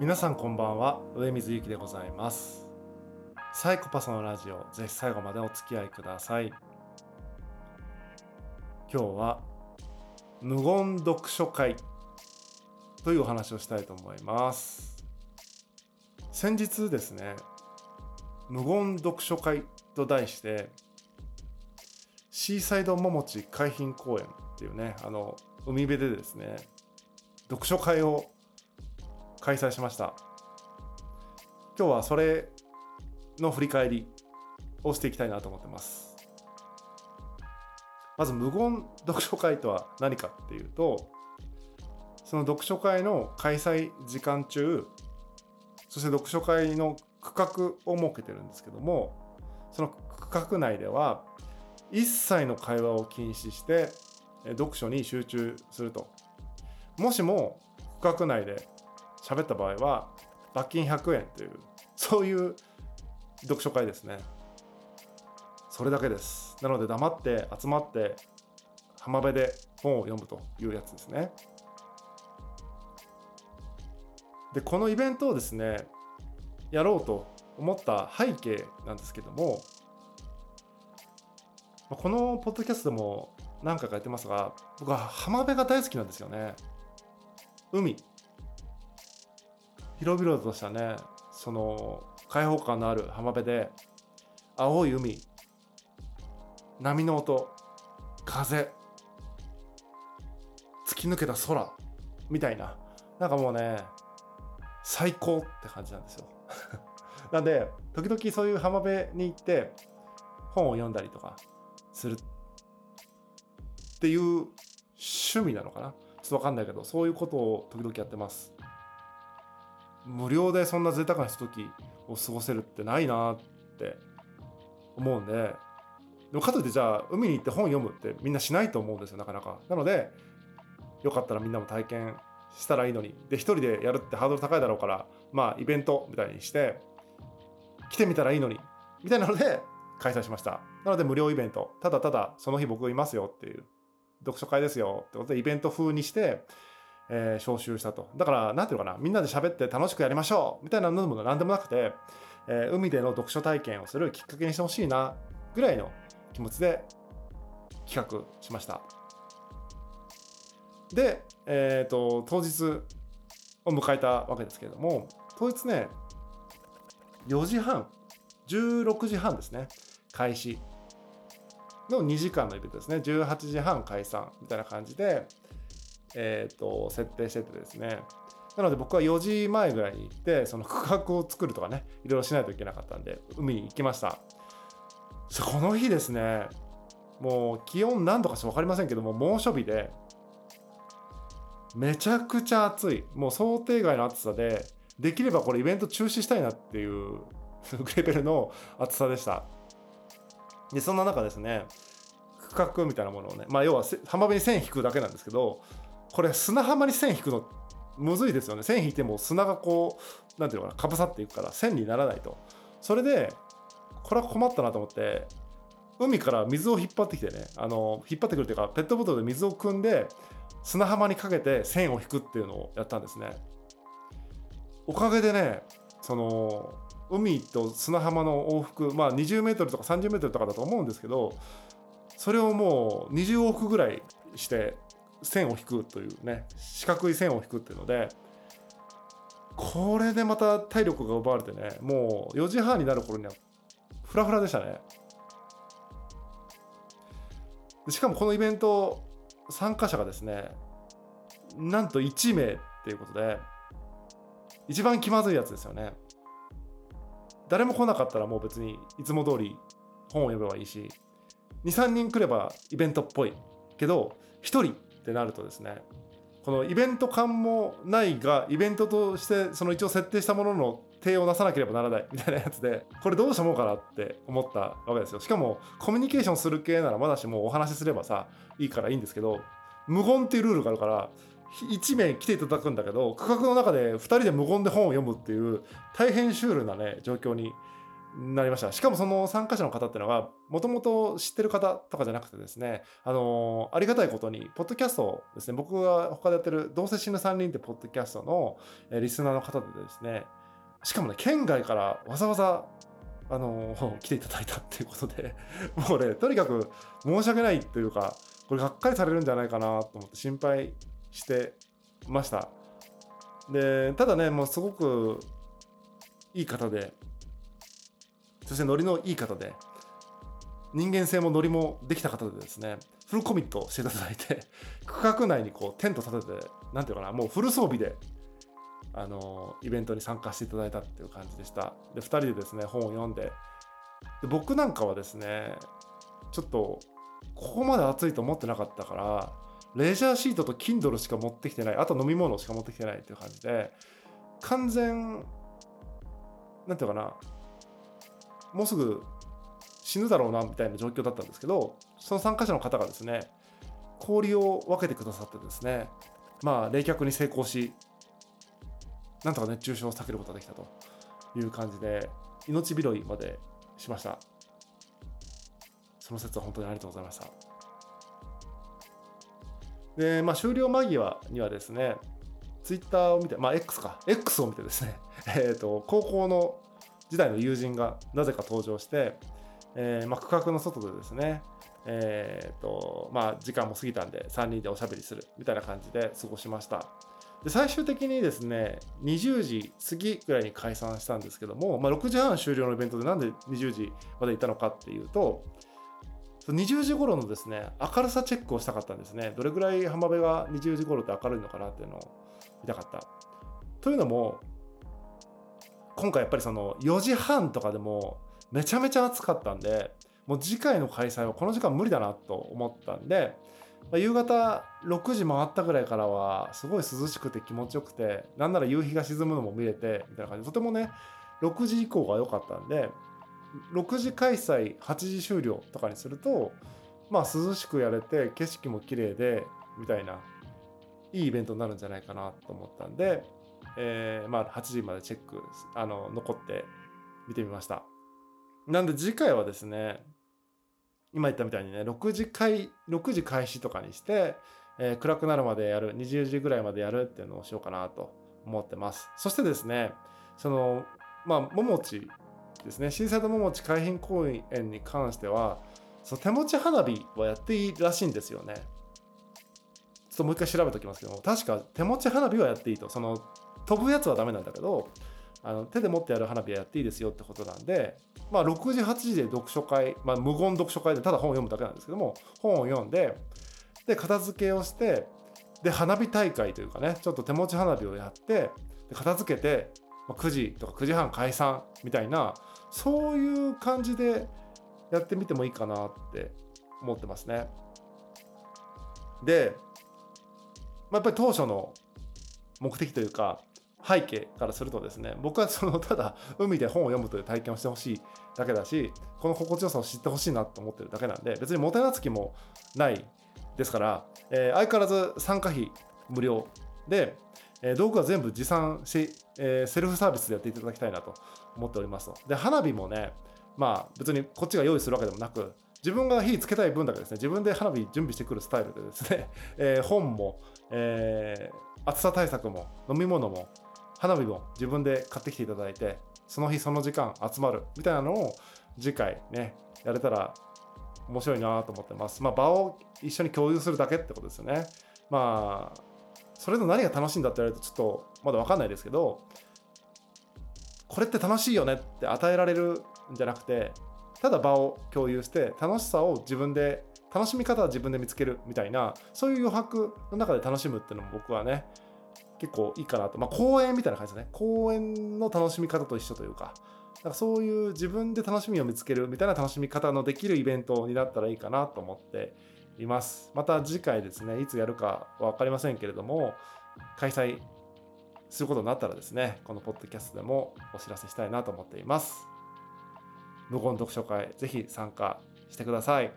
皆さんこんばんは、上水ゆきでございます。サイコパスのラジオ、ぜひ最後までお付き合いください。今日は無言読書会というお話をしたいと思います。先日ですね、無言読書会と題してシーサイドももち海浜公園っていうね、海辺でですね、読書会を開催しました。今日はそれの振り返りをしていきたいなと思ってます。まず無言読書会とは何かっていうと、その読書会の開催時間中、そして読書会の区画を設けてるんですけども、その区画内では一切の会話を禁止して読書に集中すると。もしも区画内で喋った場合は罰金100円という、そういう読書会ですね。それだけです。なので黙って集まって浜辺で本を読むというやつですね。で、このイベントをですね、やろうと思った背景なんですけども、このポッドキャストでも何回かやってますが、僕は浜辺が大好きなんですよね。海、広々としたね、その開放感のある浜辺で、青い海、波の音、風、突き抜けた空みたいな、なんかもうね、最高って感じなんですよ。なんで時々そういう浜辺に行って本を読んだりとかするっていう趣味なのかな、ちょっと分かんないけど、そういうことを時々やってます。無料でそんな贅沢なひとときを過ごせるってないなって思うんで、でもかといってじゃあ海に行って本読むってみんなしないと思うんですよ、なかなか。なのでよかったらみんなも体験したらいいのに、で一人でやるってハードル高いだろうから、まあイベントみたいにして来てみたらいいのにみたいなので開催しました。なので無料イベント、ただただその日僕いますよっていう、読書会ですよってことでイベント風にして招集したと。だからなんていうのかな、みんなで喋って楽しくやりましょうみたいなのもなんでもなくて、海での読書体験をするきっかけにしてほしいなぐらいの気持ちで企画しました。で、当日を迎えたわけですけれども、当日ね、4時半、16時半ですね開始の2時間のイベントですね。18時半解散みたいな感じで設定しててですね、なので僕は4時前ぐらいに行ってその区画を作るとかね、いろいろしないといけなかったんで海に行きました。この日ですね、もう気温何度かしか分かりませんけども、猛暑日でめちゃくちゃ暑い、もう想定外の暑さで、できればこれイベント中止したいなっていうレベルの暑さでした。で、そんな中ですね、区画みたいなものをね、まあ要は浜辺に線引くだけなんですけど、これ砂浜に線引くのむずいですよね。線引いても砂がこう、なんていうのかな、かぶさっていくから線にならないと。それでこれは困ったなと思って、海から水を引っ張ってきてね、引っ張ってくるというか、ペットボトルで水を汲んで砂浜にかけて線を引くっていうのをやったんですね。おかげでね、その海と砂浜の往復、まあ20メートルとか30メートルとかだと思うんですけど、それをもう20往復ぐらいして線を引くというね、四角い線を引くっていうので、これでまた体力が奪われてね、もう4時半になる頃にはフラフラでしたね。しかもこのイベント参加者がですね、なんと1名っていうことで、一番気まずいやつですよね。誰も来なかったらもう別にいつも通り本を読めばいいし、2,3 人来ればイベントっぽいけど、1人ってなるとですね、このイベント感もないがイベントとしてその一応設定したものの提案を出さなければならないみたいなやつで、これどうしたもんかなって思ったわけですよ。しかもコミュニケーションする系ならまだしもお話しすればさいいからいいんですけど、無言っていうルールがあるから1名来ていただくんだけど、区画の中で2人で無言で本を読むっていう大変シュールなね状況になりました。しかもその参加者の方っていうのがもともと知ってる方とかじゃなくてですね、ありがたいことにポッドキャストをですね、僕が他でやってるどうせ死ぬ3人ってポッドキャストのリスナーの方でですね、しかもね県外からわざわざ来ていただいたっていうことで、もうねとにかく申し訳ないというか、これがっかりされるんじゃないかなと思って心配してました。でただね、もうすごくいい方で、そしてノリのいい方で、人間性もノリもできた方でですね、フルコミットしていただいて、区画内にこうテント立てて、なんていうかな、もうフル装備でイベントに参加していただいたっていう感じでした。で2人でですね本を読ん で僕なんかはですね、ちょっとここまで暑いと思ってなかったから、レジャーシートと Kindle しか持ってきてない、あと飲み物しか持ってきてないっていう感じで、完全なんていうかな、もうすぐ死ぬだろうなみたいな状況だったんですけど、その参加者の方がですね氷を分けてくださってですね、まあ冷却に成功し、なんとか熱中症を避けることができたという感じで、命拾いまでしました。その節は本当にありがとうございました。で、まあ、終了間際にはですね、ツイッターを見て、まあ X を見てですね、高校の時代の友人がなぜか登場して、まあ、区画の外でですね、まあ、時間も過ぎたんで3人でおしゃべりするみたいな感じで過ごしました。で最終的にですね20時過ぎぐらいに解散したんですけども、まあ、6時半終了のイベントでなんで20時までいたのかっていうと、20時頃のですね明るさチェックをしたかったんですね。どれぐらい浜辺が20時頃って明るいのかなっていうのを見たかった。というのも今回やっぱりその4時半とかでもめちゃめちゃ暑かったんで、もう次回の開催はこの時間無理だなと思ったんで、夕方6時回ったぐらいからはすごい涼しくて気持ちよくて、なんなら夕日が沈むのも見れてみたいな感じで、とてもね6時以降が良かったんで、6時開催8時終了とかにすると、まあ涼しくやれて景色も綺麗でみたいないいイベントになるんじゃないかなと思ったんで、まあ8時までチェック残って見てみました。なんで次回はですね、今言ったみたいにね6時開始とかにして、暗くなるまでやる、20時ぐらいまでやるっていうのをしようかなと思ってます。そしてですね、そのまあ桃地ですね、シーサイド桃地海浜公園に関してはその手持ち花火はやっていいらしいんですよね。ちょっともう一回調べておきますけども、確か手持ち花火はやっていいと、その飛ぶやつはダメなんだけど、手で持ってやる花火はやっていいですよってことなんで、まあ、6時8時で読書会、まあ、無言読書会でただ本を読むだけなんですけども、本を読んで、で片付けをして、で花火大会というかね、ちょっと手持ち花火をやって、で片付けて、まあ、9時とか9時半解散みたいな、そういう感じでやってみてもいいかなって思ってますね。で、まあ、やっぱり当初の目的というか背景からするとですね、僕はそのただ海で本を読むという体験をしてほしいだけだし、この心地よさを知ってほしいなと思ってるだけなんで、別にもてなつきもないですから、相変わらず参加費無料で、道具は全部持参し、セルフサービスでやっていただきたいなと思っております。で花火もね、まあ別にこっちが用意するわけでもなく、自分が火つけたい分だけですね、自分で花火準備してくるスタイルでですね、本も、暑さ対策も飲み物も花火も自分で買ってきていただいて、その日その時間集まるみたいなのを次回ねやれたら面白いなと思ってます。まあ場を一緒に共有するだけってことですよね。まあそれの何が楽しいんだって言われるとちょっとまだ分かんないですけど、これって楽しいよねって与えられるんじゃなくて、ただ場を共有して楽しさを自分で、楽しみ方は自分で見つけるみたいな、そういう余白の中で楽しむっていうのも僕はね結構いいかなと、まあ、公園みたいな感じですね。公園の楽しみ方と一緒というか、だからそういう自分で楽しみを見つけるみたいな楽しみ方のできるイベントになったらいいかなと思っています。また次回ですね、いつやるかは分かりませんけれども、開催することになったらですね、このポッドキャストでもお知らせしたいなと思っています。無言読書会、ぜひ参加してください。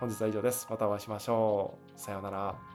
本日は以上です。またお会いしましょう。さようなら。